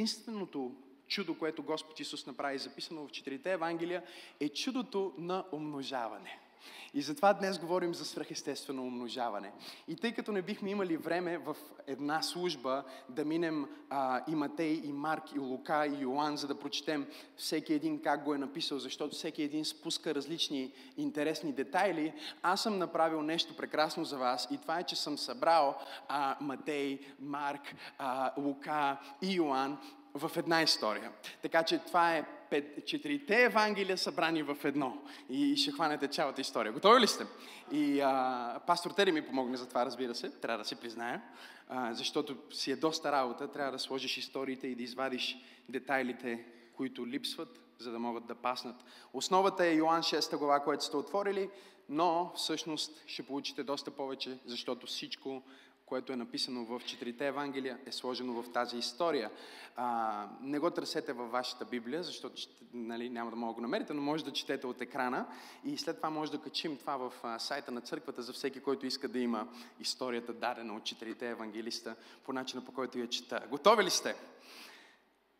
единственото чудо, което Господ Исус направи, записано в четирите Евангелия, е чудото на умножаване. И затова днес говорим за свръхестествено умножаване. И тъй като не бихме имали време в една служба да минем и Матей, и Марк, и Лука, и Йоан, за да прочетем всеки един как го е написал, защото всеки един спуска различни интересни детайли, аз съм направил нещо прекрасно за вас и това е, че съм събрал Матей, Марк, Лука и Йоан в една история. Така че това е четирите евангелия събрани в едно. И ще хванете цялата история. Готови ли сте? И пастор Тери ми помогна за това, разбира се. Трябва да се призная. Защото си е доста работа. Трябва да сложиш историите и да извадиш детайлите, които липсват, за да могат да паснат. Основата е Йоан 6 глава, която сте отворили, но всъщност ще получите доста повече, защото всичко, което е написано в четирите Евангелия, е сложено в тази история. Не го търсете във вашата Библия, защото няма да мога да го намерите, но може да четете от екрана и след това може да качим това в сайта на църквата за всеки, който иска да има историята дадена от четирите евангелиста по начина, по който я чета. Готови ли сте?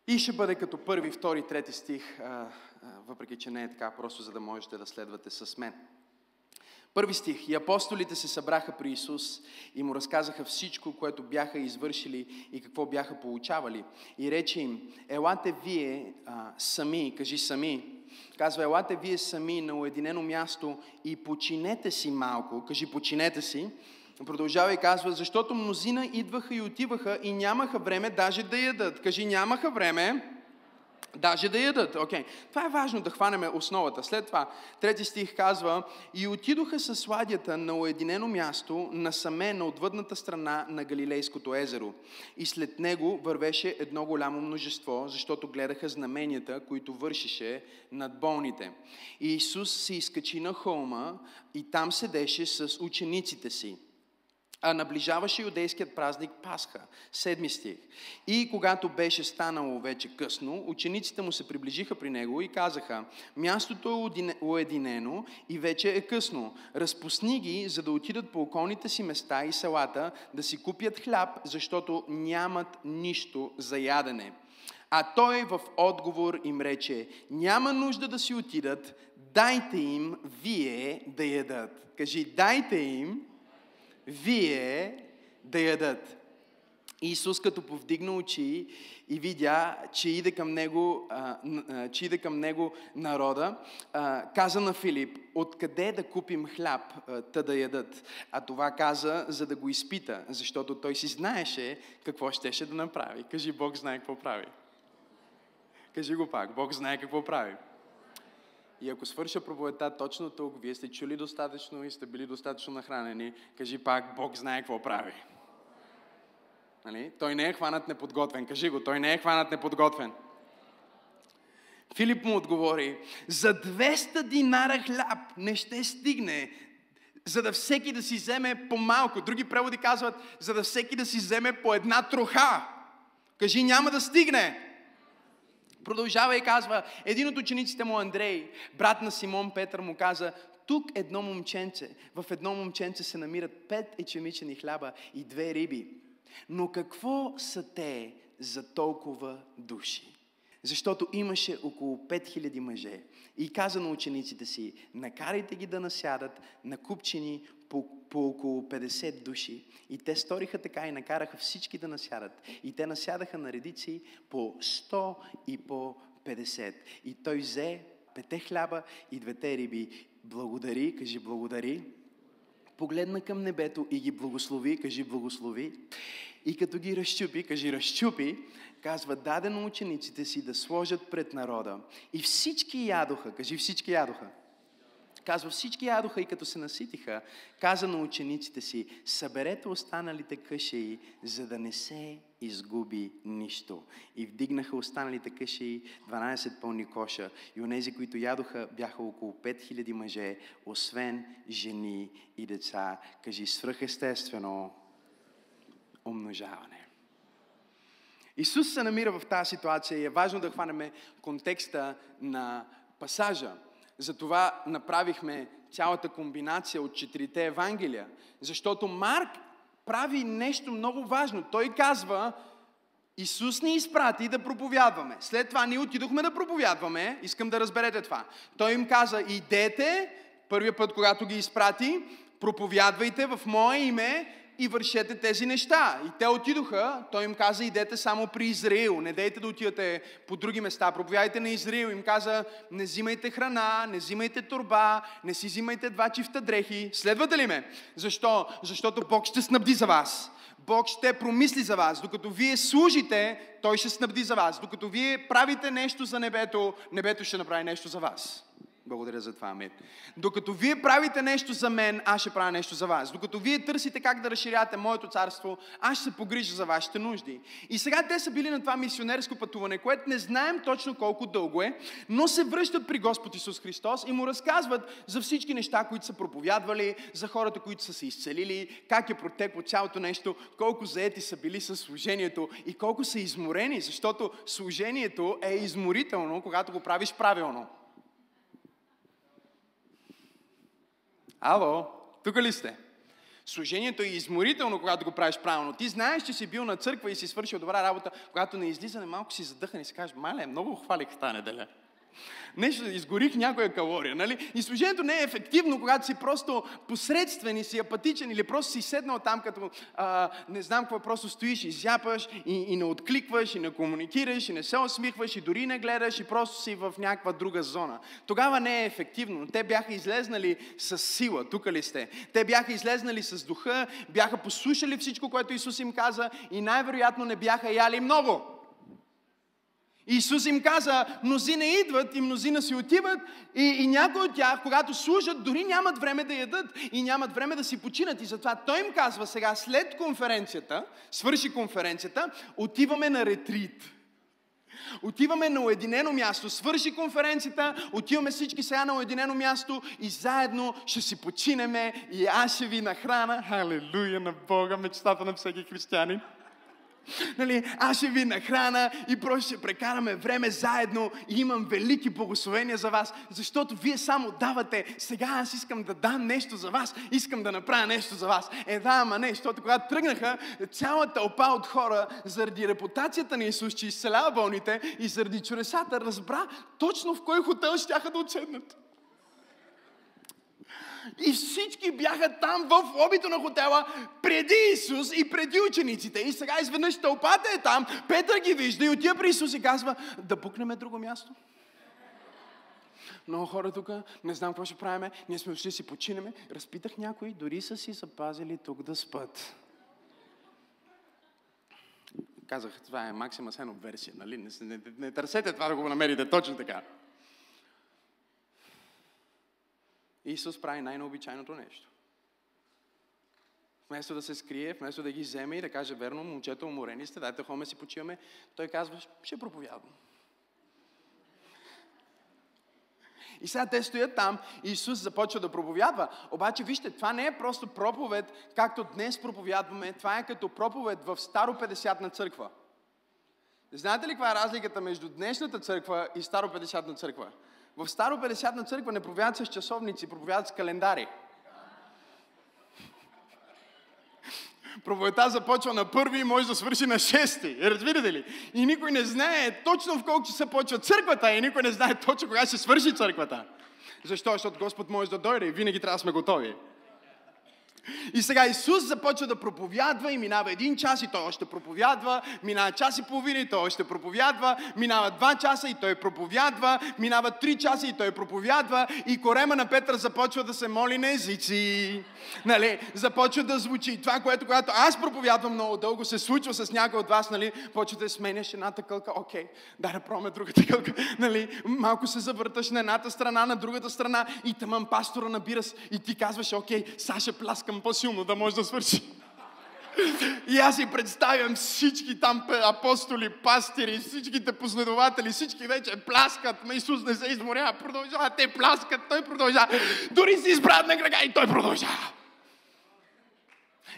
И ще бъде като първи, втори, трети стих, въпреки че не е така, просто за да можете да следвате с мен. Първи стих. И апостолите се събраха при Исус и му разказаха всичко, което бяха извършили и какво бяха получавали. И рече им: елате вие сами, кажи сами, казва, елате вие сами на уединено място и починете си малко, кажи починете си. Продължава и казва, защото мнозина идваха и отиваха и нямаха време даже да ядат. Кажи нямаха време. Даже да ядат. Окей. Това е важно да хванеме основата. След това, трети стих казва: и отидоха със ладията на уединено място, насаме на отвъдната страна на Галилейското езеро. И след него вървеше едно голямо множество, защото гледаха знаменията, които вършеше над болните. И Исус се изкачи на холма и там седеше с учениците си. А наближаваше юдейският празник Пасха, 7 стих. И когато беше станало вече късно, учениците му се приближиха при него и казаха: мястото е уединено и вече е късно. Разпусни ги, за да отидат по околните си места и селата, да си купят хляб, защото нямат нищо за ядене. А той в отговор им рече: няма нужда да си отидат, дайте им вие да ядат. Кажи, дайте им вие да ядат. Исус като повдигна очи и видя, че иде към него, народа, каза на Филип: откъде да купим хляб, та да ядат? А това каза, за да го изпита, защото той си знаеше какво щеше да направи. Кажи, Бог знае какво прави. Кажи го пак, Бог знае какво проповедта. И ако свърша проповедта точно тук, вие сте чули достатъчно и сте били достатъчно нахранени, кажи пак, Бог знае какво прави. Нали? Той не е хванат неподготвен. Кажи го, той не е хванат неподготвен. Филип му отговори: за 200 динара хляб не ще стигне, за да всеки да си вземе по-малко. Други преводи казват, за да всеки да си вземе по една троха. Кажи, няма да стигне. Продължава и казва: един от учениците му, Андрей, брат на Симон Петър, му каза: тук едно момченце, в едно момченце се намират 5 ечемичени хляба и 2 риби. Но какво са те за толкова души? Защото имаше около 5000 мъже. И каза на учениците си: накарайте ги да насядат на купчини по около 50 души. И те сториха така и накараха всички да насядат. И те насядаха на редици по 100 и по 50. И той взе 5 хляба и 2 риби. Благодари, кажи благодари. Погледна към небето и ги благослови, кажи благослови. И като ги разчупи, кажи разчупи, казва: даде на учениците си да сложат пред народа. И всички ядоха, кажи всички ядоха. Казва: всички ядоха и като се наситиха, каза на учениците си: съберете останалите къшеи, за да не се изгуби нищо. И вдигнаха останалите къшеи 12 пълни коша. И онези, които ядоха, бяха около 5000 мъже, освен жени и деца. Кажи свръхестествено умножаване. Исус се намира в тази ситуация и е важно да хванеме контекста на пасажа. Затова направихме цялата комбинация от четирите евангелия. Защото Марк прави нещо много важно. Той казва: Исус ни изпрати да проповядваме. След това ние отидохме да проповядваме. Искам да разберете това. Той им каза, идете, първия път, когато ги изпрати, проповядвайте в мое име и вършете тези неща. И те отидоха, той им каза, идете само при Израил, не дейте да отидете по други места, проповядайте на Израил. Им каза, не взимайте храна, не взимайте торба, не си взимайте 2 чифта дрехи. Следвате ли ме? Защо? Защото Бог ще снабди за вас. Бог ще промисли за вас. Докато вие служите, Той ще снабди за вас. Докато вие правите нещо за небето, небето ще направи нещо за вас. Благодаря за това, амин. Докато вие правите нещо за мен, аз ще правя нещо за вас. Докато вие търсите как да разширявате моето царство, аз ще се погрижа за вашите нужди. И сега те са били на това мисионерско пътуване, което не знаем точно колко дълго е, но се връщат при Господ Исус Христос и му разказват за всички неща, които са проповядвали, за хората, които са се изцелили, как е протекло цялото нещо, колко заети са били със служението и колко са изморени, защото служението е изморително, когато го правиш правилно. Ало, тук ли сте? Служението е изморително, когато го правиш правилно. Ти знаеш, че си бил на църква и си свършил добра работа, когато на излизане малко си задъхан и си кажеш, мале, много хвалих тази неделя. Нещо, изгорих някоя калория, нали? И служението не е ефективно, когато си просто посредствен и си апатичен или просто си седнал там, като не знам какво, просто стоиш и зяпаш и не откликваш, и не комуникираш, и не се усмихваш, и дори не гледаш, и просто си в някаква друга зона. Тогава не е ефективно, но те бяха излезнали с сила, тук ли сте? Те бяха излезнали с духа, бяха послушали всичко, което Исус им каза и най-вероятно не бяха яли много. Исус им каза, мнозина идват и мнозина си отиват и някои от тях, когато служат, дори нямат време да ядат и нямат време да си починат. И затова Той им казва сега, след конференцията, свърши конференцията, отиваме на ретрит. Отиваме на уединено място, свърши конференцията, отиваме всички сега на уединено място и заедно ще си починеме и аз ще ви нахрана. Халелуя на Бога, мечтата на всеки християнин. Нали, аз ще ви нахрана и просто ще прекараме време заедно и имам велики благословения за вас, защото вие само давате. Сега аз искам да дам нещо за вас, искам да направя нещо за вас. Ама не, защото когато тръгнаха цяла тълпа от хора заради репутацията на Исус, че изцелява болните и заради чудесата, разбра точно в кой хотел щяха да отседнат. И всички бяха там в лобито на хотела преди Исус и преди учениците. И сега изведнъж тълпата е там, Петър ги вижда и отива при Исус и казва, да пукнеме друго място. Много хора тук, не знам какво ще правиме, ние сме дошли си починеме. Разпитах някои, дори са си запазили тук да спят. Казах, това е Максим Асенов версия, нали? Не търсете това да го намерите, точно така. Исус прави най-необичайното нещо. Вместо да се скрие, вместо да ги вземе и да каже, верно, момчето, уморени сте, дайте хоме си почиваме, той казва, ще проповядвам. И сега те стоят там и Исус започва да проповядва. Обаче, вижте, това не е просто проповед, както днес проповядваме, това е като проповед в старопетдесятна църква. Знаете ли каква е разликата между днешната църква и старопетдесятна църква? В старопетдесятна църква не проповядат с часовници, проповядат с календари. Проповедта започва на 1 и може да свърши на 6. Разбирате ли? И никой не знае точно в колко часа почва църквата и никой не знае точно кога ще свърши църквата. Защо? Защото Господ може да дойде и винаги трябва да сме готови. И сега Исус започва да проповядва и минава 1 час и Той още проповядва, минава 1,5 часа и Той още проповядва, минава 2 часа и Той проповядва, минава 3 часа и Той проповядва и корема на Петър започва да се моли на езици. Нали? Започва да звучи това, което когато аз проповядвам много дълго, се случва с някой от вас, нали? Почвате да сменяш едната кълка, окей, да пробваме другата кълка, нали? Малко се завърташ на едната страна, на другата страна и таман пастора набира и ти казваш, окей, Саша пляска по-силно да може да свърши. И аз си представям всички там апостоли, пастири, всичките последователи, всички вече пляскат, но Исус не се изморява, продължава, те пляскат, Той продължава, дори си избрат на крака и Той продължава.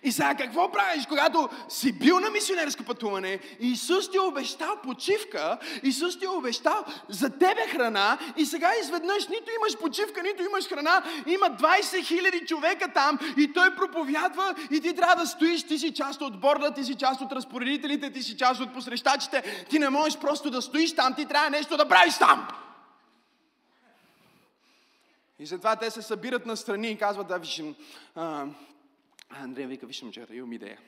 И сега какво правиш, когато си бил на мисионерско пътуване, Исус ти е обещал почивка, Исус ти е обещал за тебе храна и сега изведнъж нито имаш почивка, нито имаш храна, има 20 хиляди човека там и той проповядва и ти трябва да стоиш, ти си част от борда, ти си част от разпоредителите, ти си част от посрещачите, ти не можеш просто да стоиш там, ти трябва нещо да правиш там. И затова те се събират настрани и казват, да виждам, Андрей вика, виждам, че имам идея.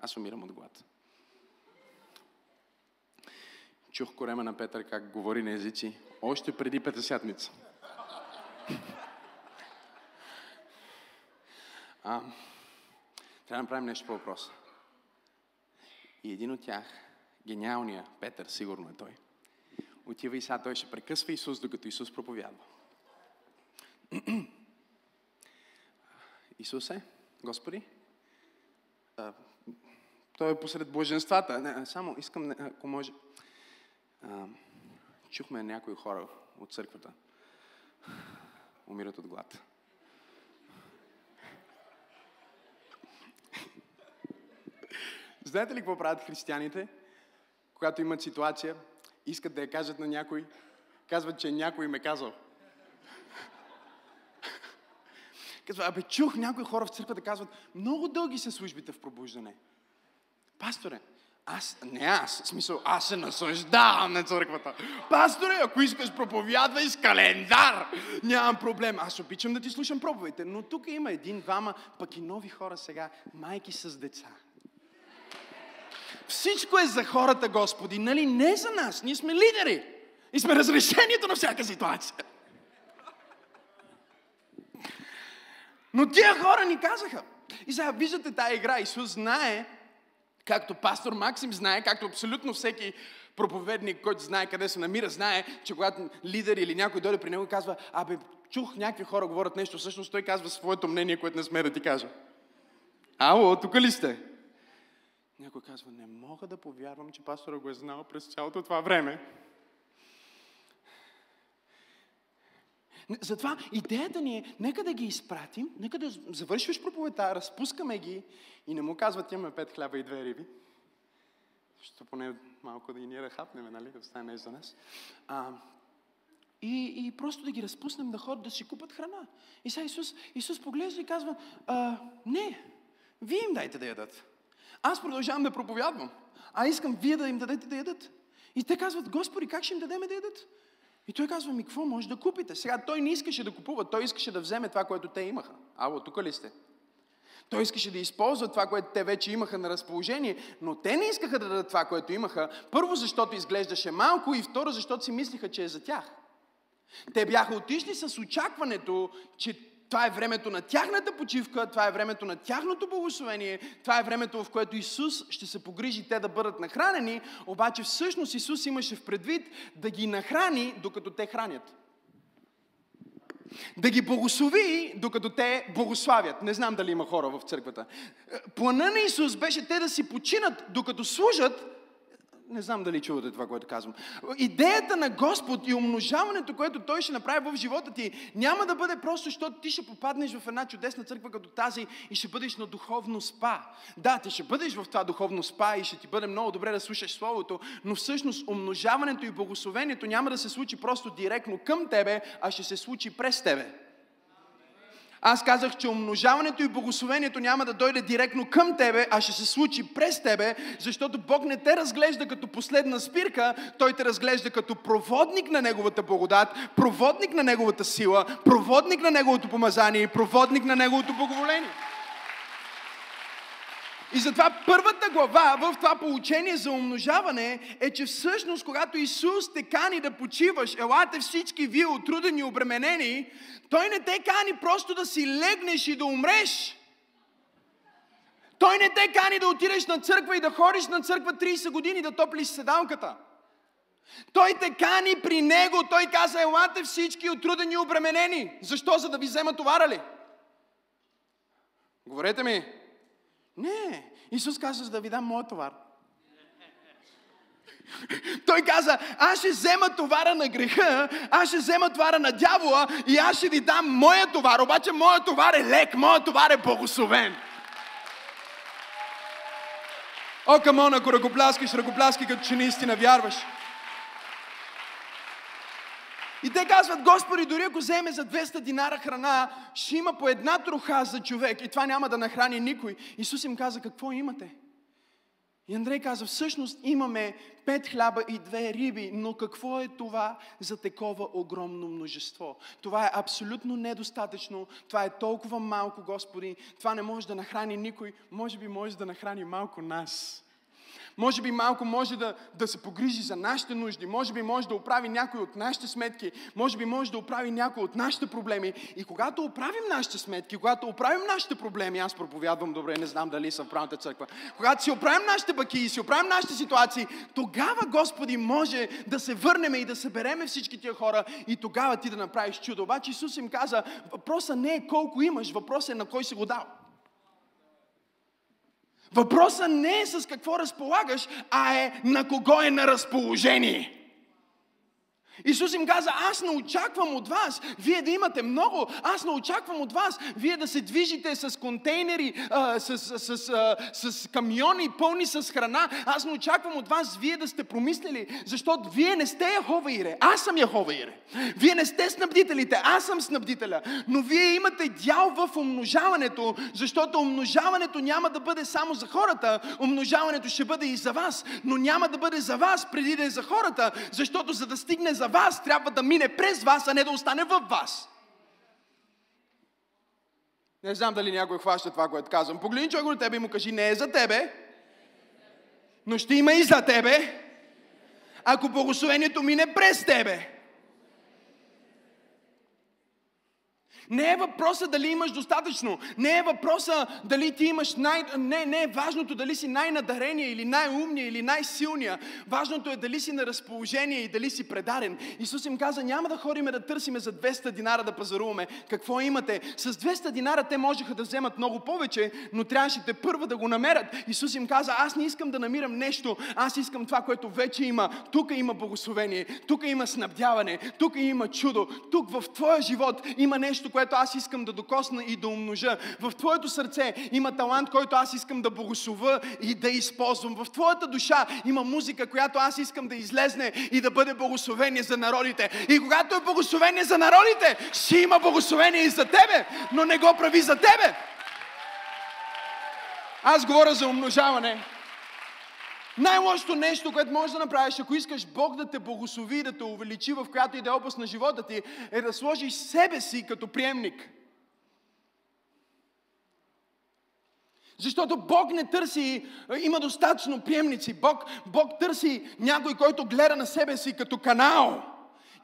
Аз умирам от глад. Чух корема на Петър как говори на езици още преди Петъсятница. Трябва да направим нещо по въпроса. И един от тях, гениалният Петър, сигурно е той, отива и сега той ще прекъсва Исус, докато Исус проповядва. Исусе, Господи, той е посред блаженствата. Не, само искам, ако може... Чухме някои хора от църквата. Умират от глад. Знаете ли какво правят християните, когато имат ситуация, искат да я кажат на някой, казват, че някой им е казал. Казва, абе, чух някои хора в църквата да казват, много дълги са службите в пробуждане. Пасторе, аз се наслаждавам на църквата. Пасторе, ако искаш проповядвай с календар, нямам проблем. Аз обичам да ти слушам проповедите, но тук има един-двама, пък и нови хора сега, майки с деца. Всичко е за хората, Господи, нали? Не за нас. Ние сме лидери. И сме разрешението на всяка ситуация. Но тия хора ни казаха. И сега виждате тая игра. Исус знае, както пастор Максим знае, както абсолютно всеки проповедник, който знае къде се намира, знае, че когато лидер или някой дойде при него и казва, абе, чух някакви хора говорят нещо, всъщност той казва своето мнение, което не сме да ти кажа. Ало, тук ли сте? Някой казва, не мога да повярвам, че пастора го е знал през цялото това време. Затова идеята ни е, нека да ги изпратим, нека да завършваш проповедта, разпускаме ги и не му казват, имаме 5 хляба и 2 риби. Защото поне малко да и ние да хапнем, нали, да остане нещо за нас. И просто да ги разпуснем да ходят да си купат храна. И сега Исус поглежда и казва, не, вие им дайте да ядат. Аз продължавам да проповядвам, а искам вие да им дадете да ядат. И те казват, Господи, как ще им дадем да ядат? И той казва, ми какво може да купите? Сега той не искаше да купува, той искаше да вземе това, което те имаха. Ало, тук ли сте? Той искаше да използва това, което те вече имаха на разположение, но те не искаха да дадат това, което имаха. Първо, защото изглеждаше малко и второ, защото си мислиха, че е за тях. Те бяха отишли с очакването, че това е времето на тяхната почивка, това е времето на тяхното благословение, това е времето, в което Исус ще се погрижи те да бъдат нахранени, обаче всъщност Исус имаше в предвид да ги нахрани, докато те хранят. Да ги благослови, докато те благославят. Не знам дали има хора в църквата. Плана на Исус беше те да си починат, докато служат. Не знам дали чувате това, което казвам. Идеята на Господ и умножаването, което Той ще направи в живота ти, няма да бъде просто, защото ти ще попаднеш в една чудесна църква като тази и ще бъдеш на духовно спа. Да, ти ще бъдеш в това духовно спа и ще ти бъде много добре да слушаш Словото, но всъщност умножаването и благословението няма да се случи просто директно към тебе, а ще се случи през тебе. Аз казах, че умножаването и благословението няма да дойде директно към тебе, а ще се случи през тебе, защото Бог не те разглежда като последна спирка, Той те разглежда като проводник на Неговата благодат, проводник на Неговата сила, проводник на Неговото помазание и проводник на Неговото благоволение. И затова първата глава в това поучение за умножаване е, че всъщност, когато Исус те кани да почиваш, елате всички вие отрудени и обременени, Той не те кани просто да си легнеш и да умреш. Той не те кани да отидеш на църква и да ходиш на църква 30 години да топлиш седалката. Той те кани при Него. Той каза, елате всички отрудени и обременени. Защо? За да ви взема товара ли? Говорете ми. Не, Исус казва, за да ви дам моят товар. Той каза, аз ще взема товара на греха, аз ще взема товара на дявола и аз ще ви дам моя товар. Обаче моя товар е лек, моя товар е благословен. О, камон, ако ръкопляскаш, ръкопляскай като че наистина вярваш. И те казват, Господи, дори ако вземе за 200 динара храна, ще има по една троха за човек и това няма да нахрани никой. Исус им каза, какво имате? И Андрей каза, всъщност имаме 5 хляба и 2 риби, но какво е това за такова огромно множество? Това е абсолютно недостатъчно, това е толкова малко, Господи, това не може да нахрани никой, може би може да нахрани малко нас. Може би малко може да се погрижи за нашите нужди, може би може да оправи някой от нашите сметки, може би може да оправи някой от нашите проблеми. И когато оправим нашите сметки, когато оправим нашите проблеми, аз проповядвам добре, не знам дали съм в правната църква, когато си оправим нашите бакии, си оправим нашите ситуации, тогава, Господи, може да се върнем и да събереме всички тия хора и тогава ти да направиш чудо. Обаче Исус им каза, въпросът не е колко имаш, въпросът е на кой си го дал. Въпросът не е с какво разполагаш, а е на кого е на разположение. Исус им каза, аз не очаквам от вас, вие да имате много, аз не очаквам от вас, вие да се движите с контейнери, с камиони пълни с храна, аз не очаквам от вас, вие да сте промислили, защото вие не сте Яхова Ире, аз съм Яхова Ире. Вие не сте снабдителите, аз съм снабдителя, но вие имате дял в умножаването, защото умножаването няма да бъде само за хората, умножаването ще бъде и за вас, но няма да бъде за вас преди да е за хората, защото за да стигне за вас, трябва да мине през вас, а не да остане във вас. Не знам дали някой хваща това, което казвам. Погледни човек на тебе и му кажи, не е за тебе, но ще има и за тебе, ако благословението мине през тебе. Не е въпроса дали имаш достатъчно. Не е въпроса дали ти имаш не е важното дали си най-надарения или най-умния или най-силния. Важното е дали си на разположение и дали си предаден. Исус им каза, няма да ходим да търсиме за 200 динара да пазаруваме. Какво имате? С 200 динара те можеха да вземат много повече, но трябваше те първо да го намерят. Исус им каза, аз не искам да намирам нещо. Аз искам това, което вече има. Тук има благословение. Тук има снабдяване. Тук има чудо. Тук в твоя живот има нещо, което аз искам да докосна и да умножа. В твоето сърце има талант, който аз искам да благословя и да използвам. В твоята душа има музика, която аз искам да излезне и да бъде благословение за народите. И когато е благословение за народите, ще има благословение и за тебе, но не го прави за тебе. Аз говоря за умножаване. Най-лошото нещо, което можеш да направиш, ако искаш Бог да те благослови и да те увеличи в която и да е област на живота ти, е да сложиш себе си като приемник. Защото Бог не търси, има достатъчно приемници. Бог търси някой, който гледа на себе си като канал.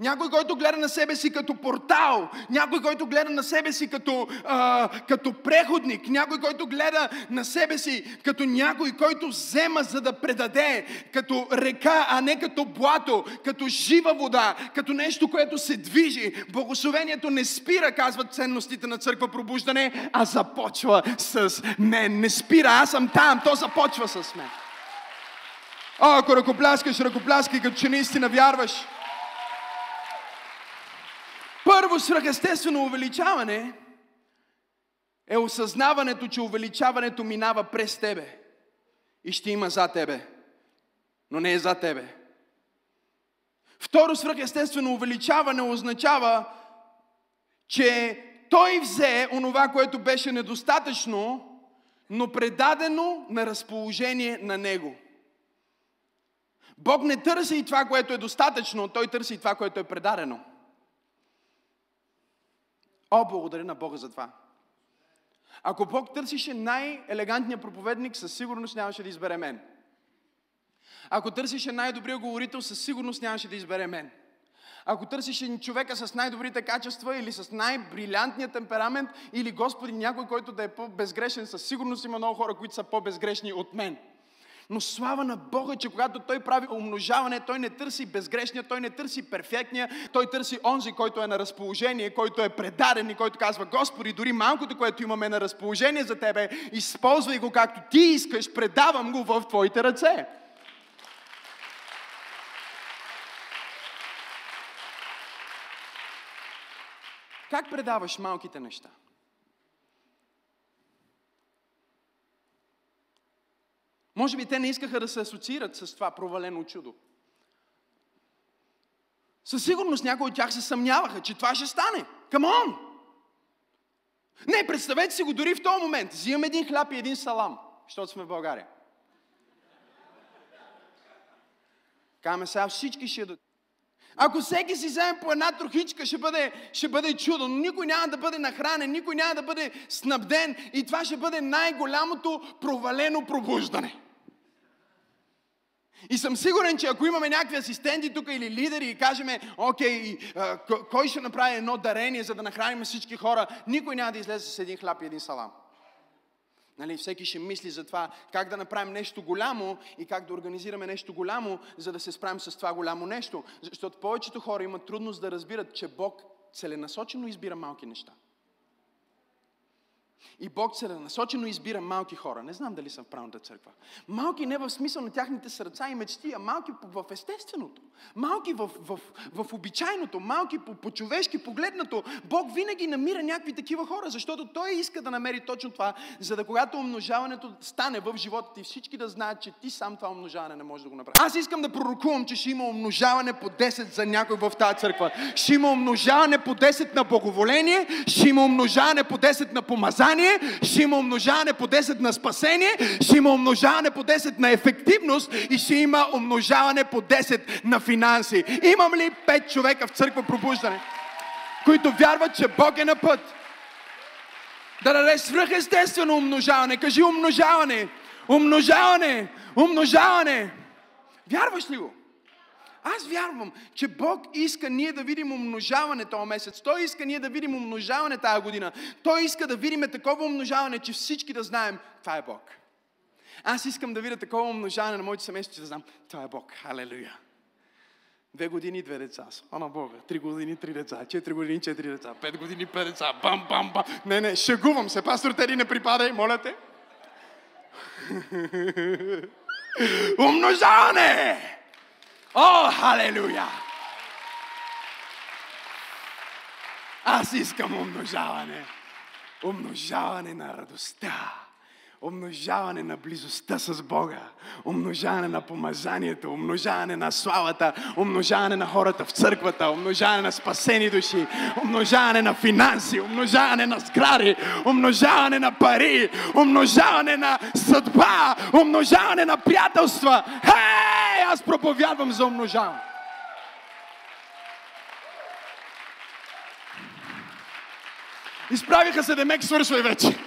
Някой, който гледа на себе си като портал. Някой, който гледа на себе си като преходник. Някой, който гледа на себе си като някой, който взема за да предаде. Като река, а не като блато. Като жива вода. Като нещо, което се движи. Благословението не спира, казват ценностите на Църква Пробуждане, а започва с мен. Не спира, аз съм там, то започва с мен. О, ако ръкопляскаш, ръкопляскай, като че наистина вярваш. Първо свръхестествено увеличаване е осъзнаването, че увеличаването минава през тебе и ще има за тебе, но не е за тебе. Второ свръхестествено увеличаване означава, че той взе онова, което беше недостатъчно, но предадено на разположение на него. Бог не търси и това, което е достатъчно, той търси и това, което е предадено. О, благодаря на Бога за това. Ако Бог търсише най-елегантния проповедник, със сигурност нямаше да избере мен. Ако търсише най-добрия говорител, със сигурност нямаше да избере мен. Ако търсише човека с най-добрите качества или с най-брилянтния темперамент, или Господи, някой, който да е по-безгрешен, със сигурност има много хора, които са по-безгрешни от мен. Но слава на Бога, че когато Той прави умножаване, Той не търси безгрешния, Той не търси перфектния, Той търси онзи, който е на разположение, който е предаден и който казва, Господи, дори малкото, което имаме на разположение за Тебе, използвай го както Ти искаш, предавам го в Твоите ръце. Как предаваш малките неща? Може би те не искаха да се асоциират с това провалено чудо. Със сигурност някои от тях се съмняваха, че това ще стане. Come on! Не, представете си го дори в този момент. Взимам един хляб и един салам, защото сме в България. Каме сега всички ще дадат. Ако всеки си вземе по една трохичка, ще бъде чудо. Никой няма да бъде нахранен, никой няма да бъде снабден и това ще бъде най-голямото провалено пробуждане. И съм сигурен, че ако имаме някакви асистенти тук или лидери и кажем, окей, кой ще направи едно дарение, за да нахраним всички хора, никой няма да излезе с един хляб и един салам. Нали, всеки ще мисли за това, как да направим нещо голямо и как да организираме нещо голямо, за да се справим с това голямо нещо. Защото повечето хора имат трудност да разбират, че Бог целенасочено избира малки неща. И Бог целенасочено избира малки хора. Не знам дали съм в правната църква. Малки не в смисъл на тяхните сърца и мечти, а малки в естественото. Малки в обичайното, малки по човешки погледнато. Бог винаги намира някакви такива хора, защото Той иска да намери точно това, за да когато умножаването стане в живота ти, всички да знаят, че ти сам това умножаване не можеш да го направиш. Аз искам да пророкувам, че ще има умножаване по 10 за някой в тази църква. Ще има умножаване по 10 на благоволение, ще има умножаване по 10 на помазание, ще има умножаване по 10 на спасение, ще има умножаване по 10 на ефективност и ще има умножаване по 10 на финанси. Имам ли 5 човека в църква пробуждане, които вярват, че Бог е на път да даде свръхестествено умножаване? Кажи умножаване, умножаване, умножаване. Вярваш ли го? Аз вярвам, че Бог иска ние да видим умножаване този месец. Той иска ние да видим умножаване тази година. Той иска да видим такова умножаване, че всички да знаем, това е Бог. Аз искам да видя такова умножаване на моите семейства, че да знам, това е Бог. Халелуя! 2 години, 2 деца. О, на Бога. 3 години, 3 деца. 4 години, 4 деца. 5 години, 5 деца. Бам, бам, бам. Не, шегувам се. Пастор Тери, не припадай, моля те. Умножаване! О, халелуя! Аз искам умножаване. Умножаване на радостта. Умножаване на близостта с Бога. Умножаване на помазанието. Умножаване на славата. Умножаване на хората в църквата. Умножаване на спасени души. Умножаване на финанси. Умножаване на сгради. Умножаване на пари. Умножаване на съдба. Умножаване на приятелства. Хей! Аз проповядвам за умножаване. Изправиха се, демек, свършвай вече.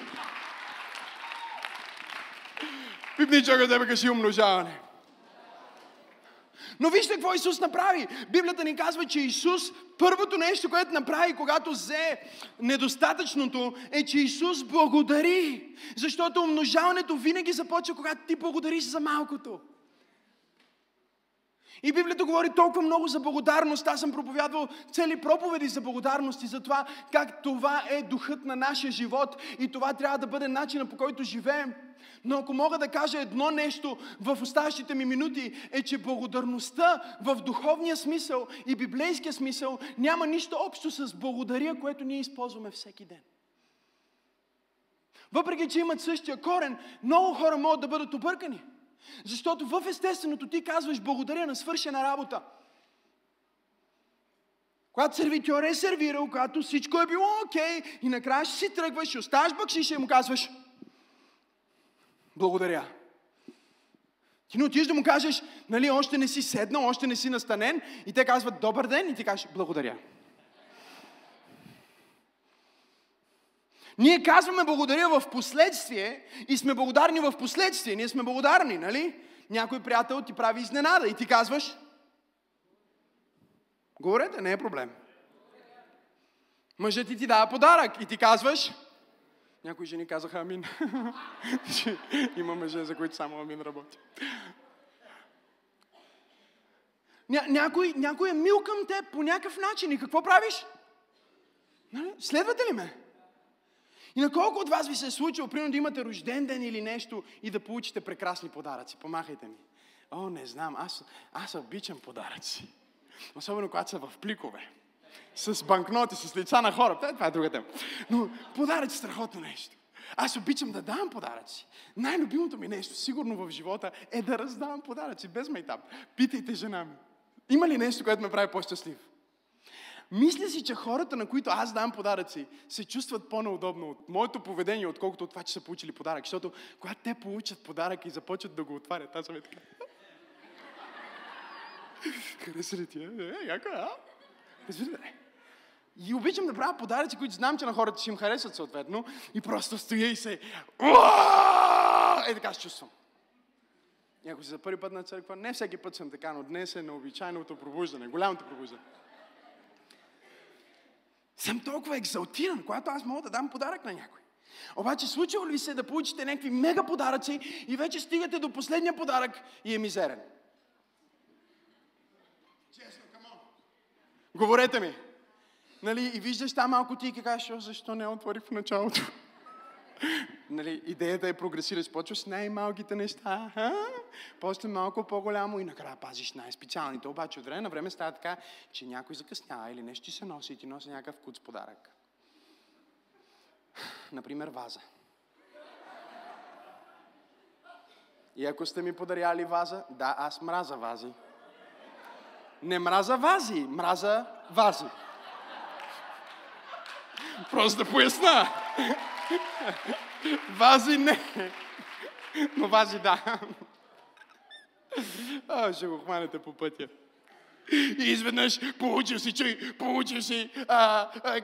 Пипничога тебе кажи умножаване. Но вижте какво Исус направи. Библията ни казва, че Исус, първото нещо, което направи, когато взе недостатъчното, е, че Исус благодари. Защото умножаването винаги започва, когато ти благодариш за малкото. И Библията говори толкова много за благодарност. Аз съм проповядвал цели проповеди за благодарност и за това, как това е духът на нашия живот и това трябва да бъде начинът, по който живеем. Но ако мога да кажа едно нещо в оставащите ми минути, е, че благодарността в духовния смисъл и библейския смисъл няма нищо общо с благодаря, което ние използваме всеки ден. Въпреки че имат същия корен, много хора могат да бъдат объркани. Защото в естественото ти казваш благодаря на свършена работа. Когато сервитьор е сервирал, когато всичко е било окей, и накрая ще си тръгваш, ще оставаш бакшиш и ще му казваш благодаря. Ти не отиш да му кажеш, нали, още не си седнал, още не си настанен, и те казват добър ден и ти кажеш благодаря. Ние казваме благодаря в последствие и сме благодарни в последствие. Ние сме благодарни, нали? Някой приятел ти прави изненада и ти казваш говорете, не е проблем. Мъжът ти дава подарък и ти казваш някои жени казаха амин. Има мъже, за които само амин работи. Някой е мил към теб по някакъв начин и какво правиш? Следвате ли ме? И на колко от вас ви се е случило, примерно да имате рожден ден или нещо и да получите прекрасни подаръци? Помахайте ми. О, не знам, аз обичам подаръци. Особено когато са в пликове. с банкноти, с лица на хора. Това е друга тема. Но подаръци страхотно нещо. Аз обичам да давам подаръци. Най-любимото ми нещо, сигурно в живота, е да раздавам подаръци без майтап. Питайте жена ми. Има ли нещо, което ме прави по-щастлив? Мисля си, че хората, на които аз давам подаръци, се чувстват по-неудобно от моето поведение, отколкото от това, че са получили подарък. Защото когато те получат подарък и започват да го отварят, аз съм е така. Хареса ли ти? Яко, а? Разбирате. И обичам да правя подаръци, които знам, че на хората ще им харесват съответно. И просто стоя и се... Е, така се чувствам. И ако си за първи път на църква, не всеки път съм така, но днес е необичайното пробуждане, голямото пробуждане. Съм толкова екзалтиран, когато аз мога да дам подарък на някой. Обаче случило ли се да получите някакви мега подаръци и вече стигате до последния подарък и е мизерен? Честно, камон. Говорете ми. Нали, и виждаш там малко ти и кажеш, защо не отворих в началото? Нали, идеята е прогресираш, почваш с най-малките неща, после малко по-голямо и накрая пазиш най-специалните. Обаче от време на време става така, че някой закъснява или нещо ти се носи и ти носи някакъв куц подарък. Например, ваза. И ако сте ми подаряли ваза, да, аз мраза вази. Не мраза вази, мраза вази. Просто да поясна. Вази не. Но вази да. А, ще го хванете по пътя. И изведнъж получил си,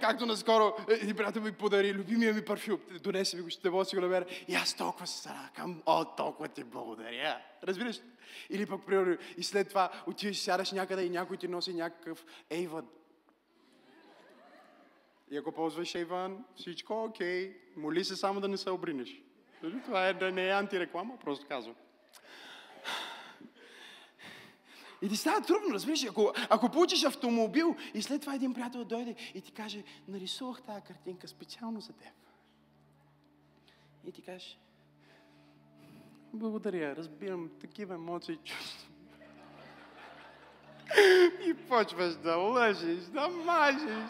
както наскоро и брата ми подари любимия ми парфюм. Донесе ми го, ще си го намеря. И аз толкова се саракам. О, толкова ти благодаря. Разбираш? Или пък приори. И след това отиваш, сядаш някъде и някой ти носи някакъв Avon. И ако ползваш Иван, всичко окей. Моли се само да не се обринеш. Това е да не е антиреклама, просто казвам. И ти става трудно, разбираш, ако получиш автомобил и след това един приятел дойде и ти каже, нарисувах тази картинка специално за теб. И ти кажеш, благодаря, разбирам такива емоции и чувства. И почваш да лъжиш, да мажеш.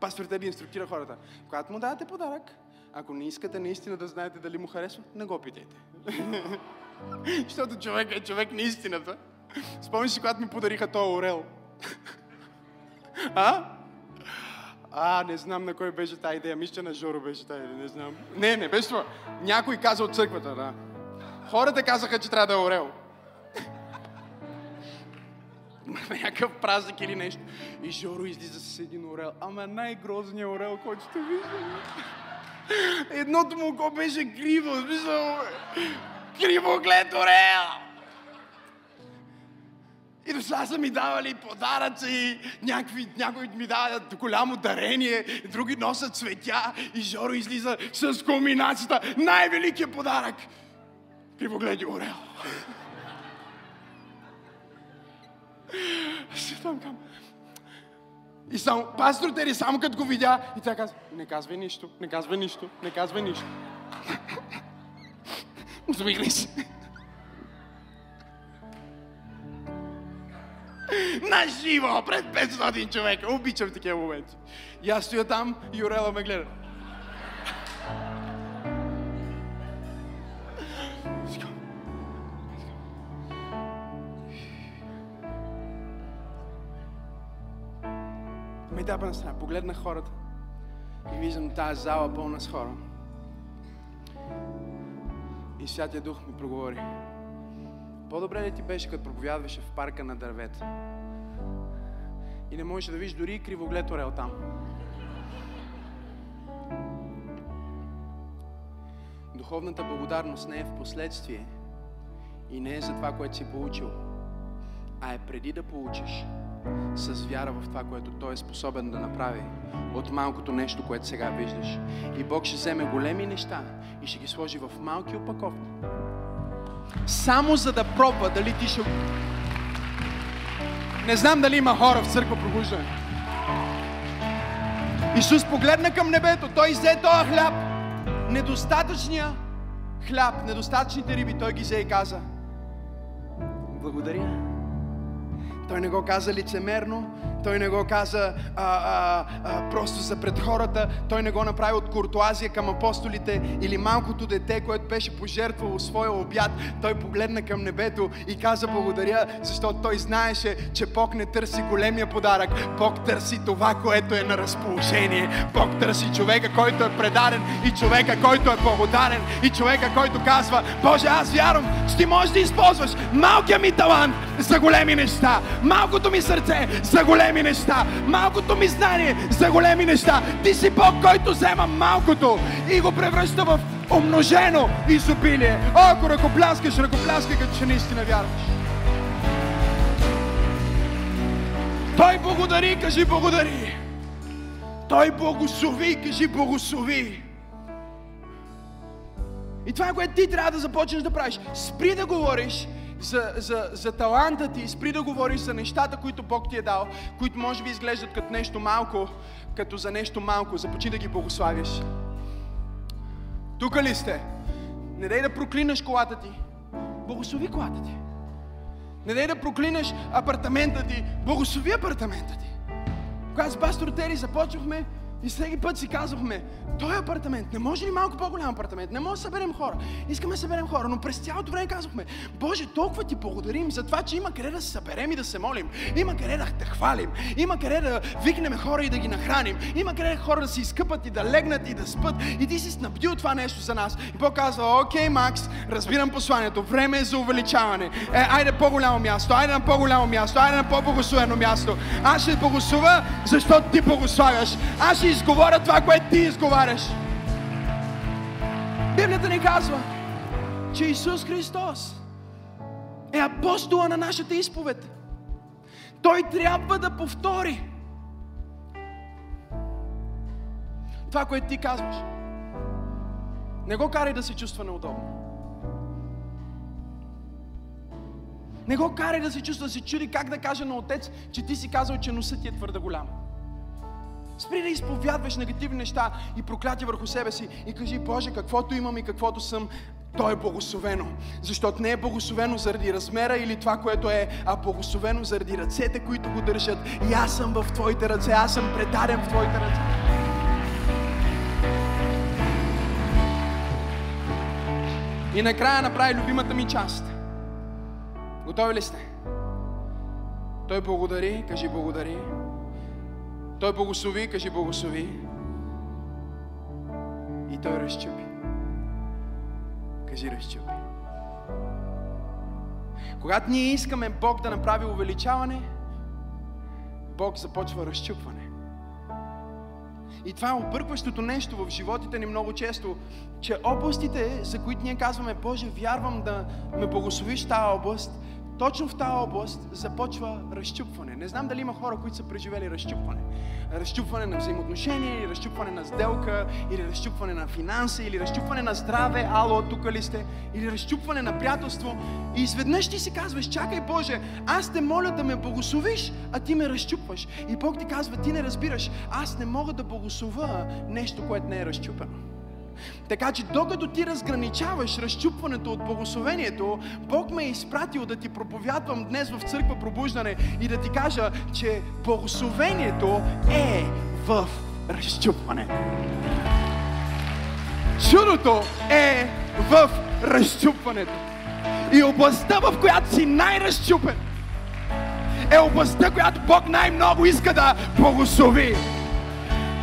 Пастор Тери инструктира хората. Когато му давате подарък, ако не искате наистина да знаете дали му харесва, не го питайте. Защото човек е човек на истината. Спомниш си, когато ми подариха този орел. Не знам на кой беше тази идея. Мисля, че на Жоро беше тази идея. Не знам. Не беше това. Някой каза от църквата, да. Хората казаха, че трябва да е орел. Някакъв празник или нещо. И Жоро излиза с един орел. Ама най-грозният орел, който сте виждали. Едното му око беше криво. Кривоглед орел! И до сега са ми давали подаръци. Някои ми дават голямо дарение. Други носят цветя. И Жоро излиза с комбинацията. Най-великият подарък. Кривоглед орел. И само пастор Тери, само като го видя, и тя казва, не казвай нищо. Усмихни се. Наживо, пред 500 човека. Обичам такива моменти. И аз стоя там, и орела ме гледа. Погледнах хората и виждам тази зала пълна с хора. И Святия Дух ми проговори. По-добре ли ти беше, като проповядваше в парка на дървета? И не можеш да видиш дори и кривоглед орел там. Духовната благодарност не е в последствие и не е за това, което си получил, а е преди да получиш, с вяра в това, което Той е способен да направи от малкото нещо, което сега виждаш. И Бог ще вземе големи неща и ще ги сложи в малки опаковки. Само за да пробва дали ти ще... Не знам дали има хора в църква пробуждане. Исус погледна към небето, Той взе този хляб, недостатъчния хляб, недостатъчните риби, Той ги взе и каза, благодаря. Той не го каза лицемерно, той не го каза просто за пред хората, той не го направи от куртуазия към апостолите или малкото дете, което беше пожертвало своя обяд. Той погледна към небето и каза благодаря, защото той знаеше, че Бог не търси големия подарък. Бог търси това, което е на разположение. Бог търси човека, който е предаден, и човека, който е благодарен, и човека, който казва: Боже, аз вярвам, че ти можеш да използваш малкия ми талант за големи неща, малкото ми сърце за големи неща, малкото ми знание за големи неща. Ти си Бог, който взема малкото и го превръща в умножено изобилие. О, ако ръкопляскаш, ръкопляскай като че наистина вярваш. Той благодари, кажи благодари. Той благослови, кажи благослови. И това, което ти трябва да започнеш да правиш, спри да говориш за таланта ти, спри да говориш за нещата, които Бог ти е дал, които може би изглеждат като нещо малко, като за нещо малко. Започни да ги благославяш. Тука ли сте? Не дай да проклинаш колата ти. Благослови колата ти. Не дай да проклинаш апартамента ти. Благослови апартамента ти. Когато с пастор Тери започвахме, и всеки път си казвахме: той апартамент, не може ли малко по-голям апартамент? Не може да съберем хора. Искаме да съберем хора, но през цялото време казвахме: Боже, толкова ти благодарим за това, че има къде да се съберем и да се молим. Има къде да хвалим. Има къде да викнем хора и да ги нахраним. Има къде хора да се изкъпат и да легнат и да спят. И ти си снабдил това нещо за нас. И Бог казва: окей, Макс, разбирам посланието. Време е за увеличаване. Айде по-голямо място, айде на по-голямо място, айде на по-благословено място. Аз ще благословя, защото ти благославяш. Аз ще изговоря това, което ти изговаряш. Библията ни казва, че Исус Христос е апостола на нашата изповед. Той трябва да повтори това, което ти казваш. Не го карай да се чувства неудобно. Не го карай да се чувства, да се чуди как да каже на отец, че ти си казал, че носът ти е твърде голям. Спри да изповядваш негативни неща и проклятия върху себе си и кажи: Боже, каквото имам и каквото съм, то е благословено. Защото не е благословено заради размера или това, което е, а благословено заради ръцете, които го държат. И аз съм в Твоите ръце, аз съм предаден в Твоите ръце. И накрая направи любимата ми част. Готови ли сте? Той благодари, кажи благодари. Той благослови, кажи благослови. И той разчупи. Кажи разчупи. Когато ние искаме Бог да направи увеличаване, Бог започва разчупване. И това е объркващото нещо в животите ни много често, че областите, за които ние казваме: Боже, вярвам да ме благословиш в тази област, точно в тази област започва разчупване. Не знам дали има хора, които са преживели разчупване. Разчупване на взаимоотношения, или разчупване на сделка, или разчупване на финанси, или разчупване на здраве, ало, тука ли сте, или разчупване на приятелство. И изведнъж ти си казваш: чакай, Боже, аз те моля да ме благословиш, а ти ме разчупваш. И Бог ти казва: ти не разбираш, аз не мога да благословя нещо, което не е разчупено. Така че докато ти разграничаваш разчупването от благословението, Бог ме е изпратил да ти проповядвам днес в Църква Пробуждане и да ти кажа, че благословението е в разчупването. Чудото е в разчупването. И областта, в която си най-разчупен, е областта, която Бог най-много иска да благослови.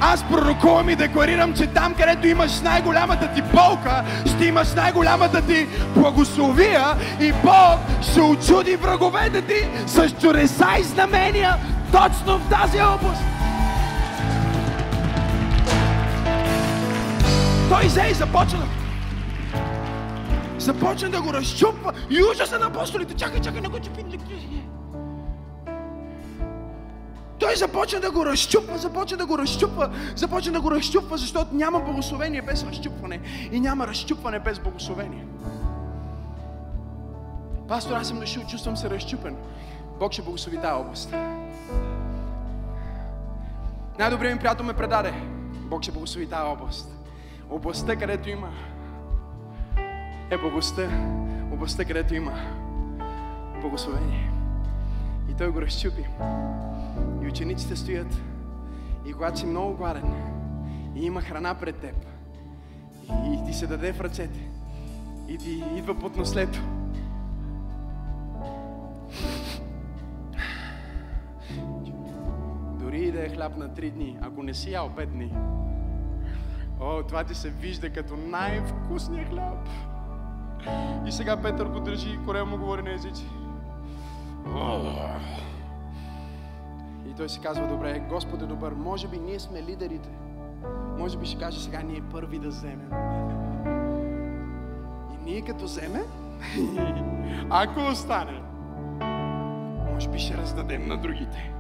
Аз пророкувам и декларирам, че там, където имаш най-голямата ти болка, ще имаш най-голямата ти благословия и Бог ще очуди враговете ти с чудеса и знамения точно в тази област. Той взе и започна да го разчупва и ужаса на апостолите. Чакай, не го чупи. Той започна да го разчупва, защото няма благословение без разчупване и няма разчупване без благословение. Пастор, аз съм дошъл, чувствам се разчупен. Бог ще благослови тази област. Най-добрият ми приятел ме предаде. Бог ще благослови тази област. Областта, където има, е благостта. Областта, където има благословение. И той го разчупи. И учениците стоят. И когато си много гладен и има храна пред теб, и ти се даде в ръцете, и ти идва под наследство, дори и да е хляб на 3 дни, ако не си ял 5 дни, о, това ти се вижда като най-вкусният хляб. И сега Петър го държи и Корел му говори на езици. И той си казва, добре, Господ е добър, може би ние сме лидерите. Може би ще каже, сега ние първи да вземем. И ние като вземе, ако остане, може би ще раздадем на другите.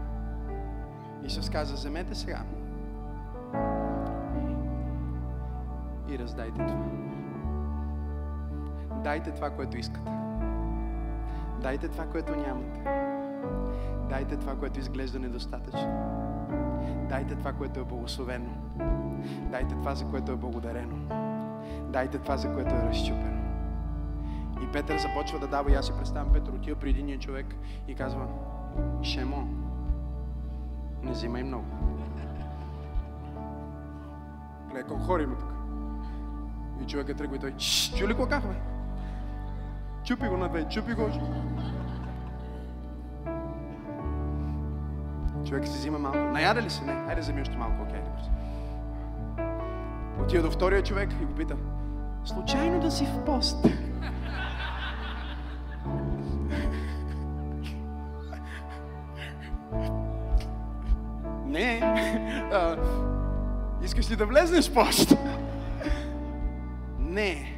И се каза, вземете сега. И раздайте това. Дайте това, което искате. Дайте това, което нямате. Дайте това, което изглежда недостатъчно. Дайте това, което е благословено. Дайте това, за което е благодарено. Дайте това, за което е разчупено. И Петър започва да дава, и аз си представям, Петър отива при единия човек и казва, Шемо, не взимай много. Гледай, колко хора има тук. И човекът тръгва и той, чу ли го кафе? Чупи го на две, чупи го. Човек си взима малко. Наяде ли се? Не. Хайде, вземи още малко. Окей, добре. Отива до втория човек и го пита, случайно да си в пост? Не. Искаш ли да влезнеш в пост? Не.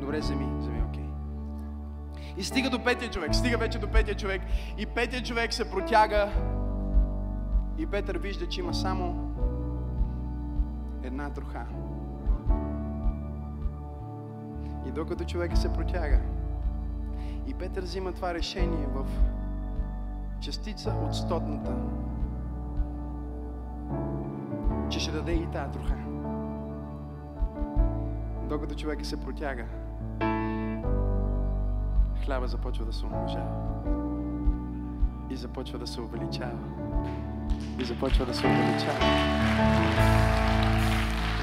Добре, вземи, окей. И стига до петия човек. Стига вече до петия човек. И петия човек се протяга. И Петър вижда, че има само една троха. И докато човека се протяга, и Петър взима това решение в частица от стотната, че ще даде и тая троха. Докато човека се протяга, хляба започва да се умножава. И започва да се увеличава. И започва да се увеличава.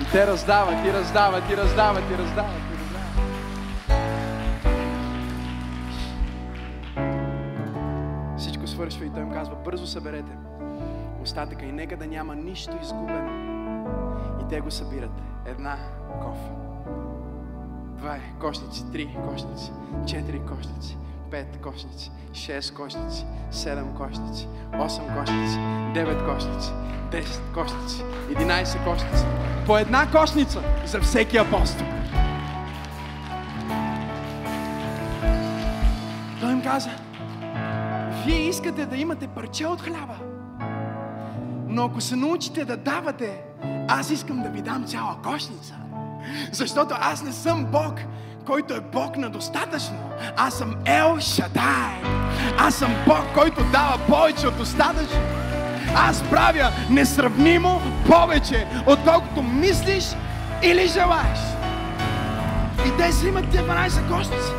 И те раздават, и раздават, и раздават, и раздават, и раздават. Всичко свършва и той им казва, бързо съберете остатъка и нека да няма нищо изгубено. И те го събират. 1 кофа, 2 кошници, 3 кошници, 4 кошници. 5 кошници, 6 кошници, 7 кошници, 8 кошници, 9 кошници, 10 кошници, 11 кошници. По 1 кошница за всеки апостол. Той им каза, вие искате да имате парче от хляба, но ако се научите да давате, аз искам да ви дам цяла кошница. Защото аз не съм Бог, който е Бог на достатъчно. Аз съм Ел Шадай. Аз съм Бог, който дава повече от достатъчно. Аз правя несравнимо повече, отколкото мислиш или желаеш. И те си имат 12 кошници.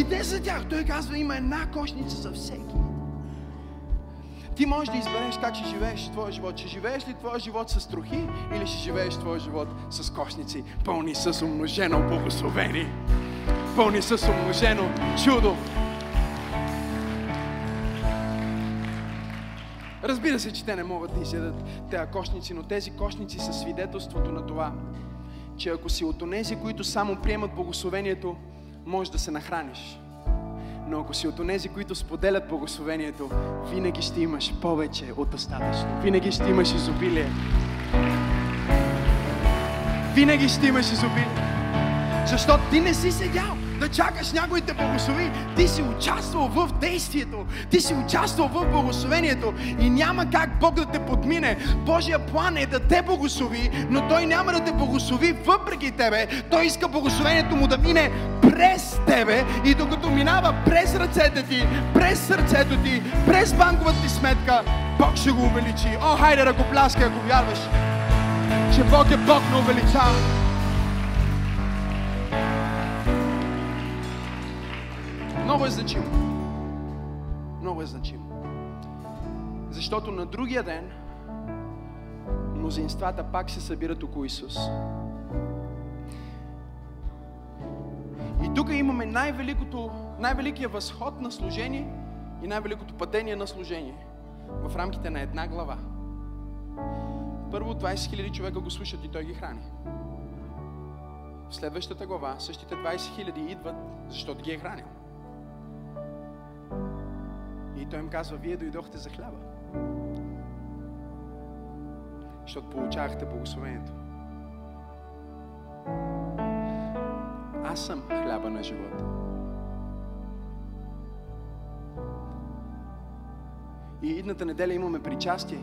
И те за тях. Той казва, има 1 кошница за всеки. Ти можеш да избереш как ще живееш твоя живот. Ще живееш ли твоя живот с трохи или ще живееш твоя живот с кошници, пълни с умножено благословение, пълни с умножено чудо. Разбира се, че те не могат да изядат тези кошници, но тези кошници са свидетелството на това, че ако си от онези, които само приемат благословението, можеш да се нахраниш. Но ако си от онези, които споделят благословението, винаги ще имаш повече от достатъчно. Винаги ще имаш изобилие. Винаги ще имаш изобилие. Защото ти не си седял да чакаш някой да те благослови. Ти си участвал в действието. Ти си участвал в благословението. И няма как Бог да те подмине. Божия план е да те благослови, но Той няма да те благослови въпреки тебе. Той иска благословението му да мине през тебе. И докато минава през ръцете ти, през сърцето ти, през банковата ти сметка, Бог ще го увеличи. О, хайде, ръкопляскай, ако вярваш, че Бог е Бог на увеличаване. много е значимо. Много е значимо. Защото на другия ден мнозинствата пак се събират около Исус. И тук имаме най-великия възход на служение и най-великото падение на служение в рамките на една глава. Първо 20 000 човека го слушат и той ги храни. В следващата глава същите 20 000 идват, защото ги е хранил. И той им казва, вие дойдохте за хляба, защото получавахте благословението. Аз съм хляба на живота. И идната неделя имаме причастие,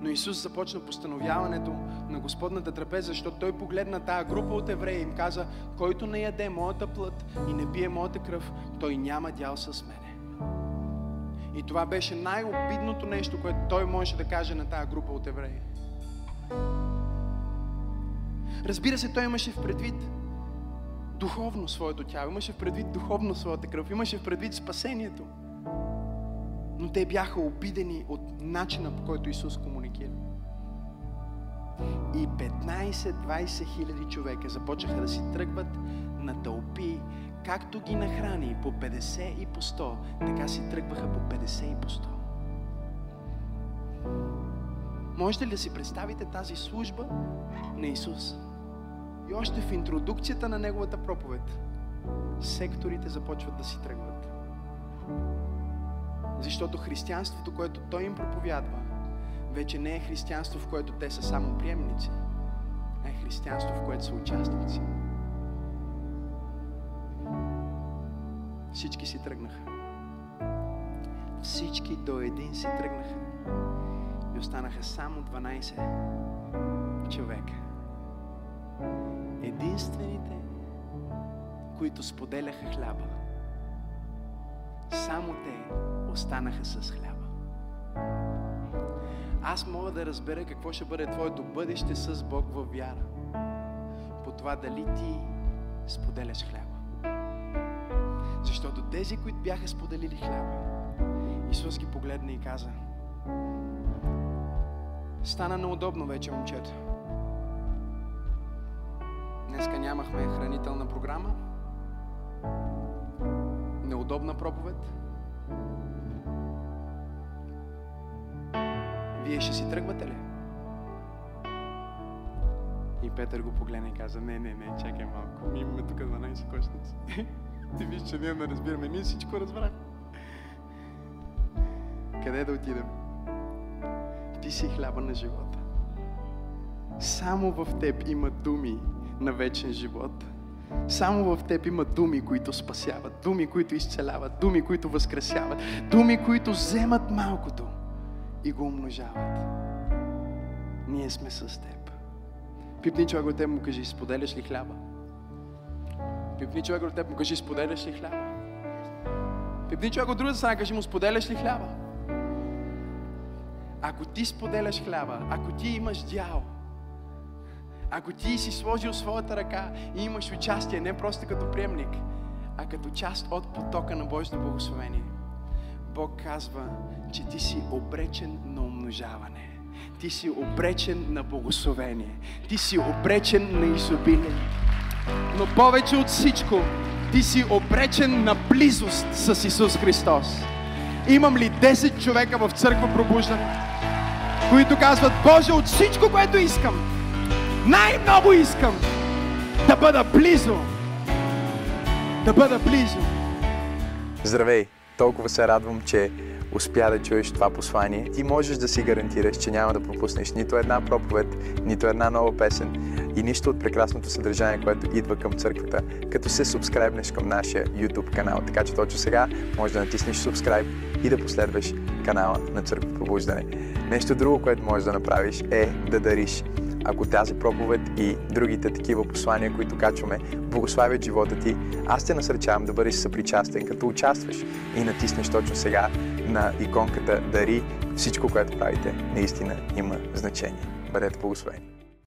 но Исус започна постановяването на Господната трапеза, защото Той погледна тая група от евреи и им каза, който не яде моята плът и не пие моята кръв, той няма дял с мене. И това беше най-обидното нещо, което Той можеше да каже на тая група от евреи. Разбира се, Той имаше в предвид духовно своето тяло, имаше в предвид духовно своята кръв, имаше в предвид спасението. Но те бяха обидени от начина, по който Исус комуникира. И 15-20 хиляди човека започнаха да си тръгват на тълпи, както ги нахрани по 50 и по 100, така си тръгваха по 50 и по 100. Можете ли да си представите тази служба на Исус? И още в интродукцията на Неговата проповед, секторите започват да си тръгват. Защото християнството, което Той им проповядва, вече не е християнство, в което те са само приемници, а е християнство, в което са участници. Всички си тръгнаха. Всички до един си тръгнаха. И останаха само 12 човека. Единствените, които споделяха хляба. Само те останаха с хляба. Аз мога да разбера какво ще бъде твоето бъдеще с Бог във вяра. По това дали ти споделяш хляба. Защото тези, които бяха споделили хляба, Исус ги погледна и каза, стана неудобно вече, момчета. Днеска нямахме хранителна програма, неудобна проповед. Вие ще си тръгвате ли? И Петър го погледна и каза, не, чакай малко. Ми имаме тук 12 кошници. Ти виж, че ние не разбираме. Ние всичко разбрах. Къде да отидем? Ти си хляба на живота. Само в теб има думи на вечен живот. Само в теб има думи, които спасяват, думи, които изцеляват, думи, които възкресяват, думи, които вземат малкото и го умножават. Ние сме с теб. Пипни човек от теб, му кажи, споделяш ли хляба? Пипни човек от теб, му кажи, споделяш ли хляба? Пипни човек от другата страна, кажи му, споделяш ли хляба? Ако ти споделяш хляба, ако ти имаш дял, ако ти си сложил своята ръка и имаш участие, не просто като приемник, а като част от потока на Божието благословение, Бог казва, че ти си обречен на умножаване. Ти си обречен на благословение. Ти си обречен на изобилие. Но повече от всичко, ти си обречен на близост с Исус Христос. Имам ли 10 човека в църква пробуждане, които казват, Боже, от всичко, което искам, най-много искам да бъда близо. Здравей! Толкова се радвам, че успя да чуеш това послание. Ти можеш да си гарантираш, че няма да пропуснеш нито една проповед, нито една нова песен и нищо от прекрасното съдържание, което идва към църквата, като се субскрайбнеш към нашия YouTube канал. Така че точно сега можеш да натиснеш субскрайб и да последваш канала на Църква Пробуждане. Нещо друго, което можеш да направиш е да дариш. Ако тази проповед и другите такива послания, които качваме, благославят живота ти, аз те насърчавам да бъдеш съпричастен, като участваш и натиснеш точно сега на иконката Дари. Всичко, което правите, наистина има значение. Бъдете благословени!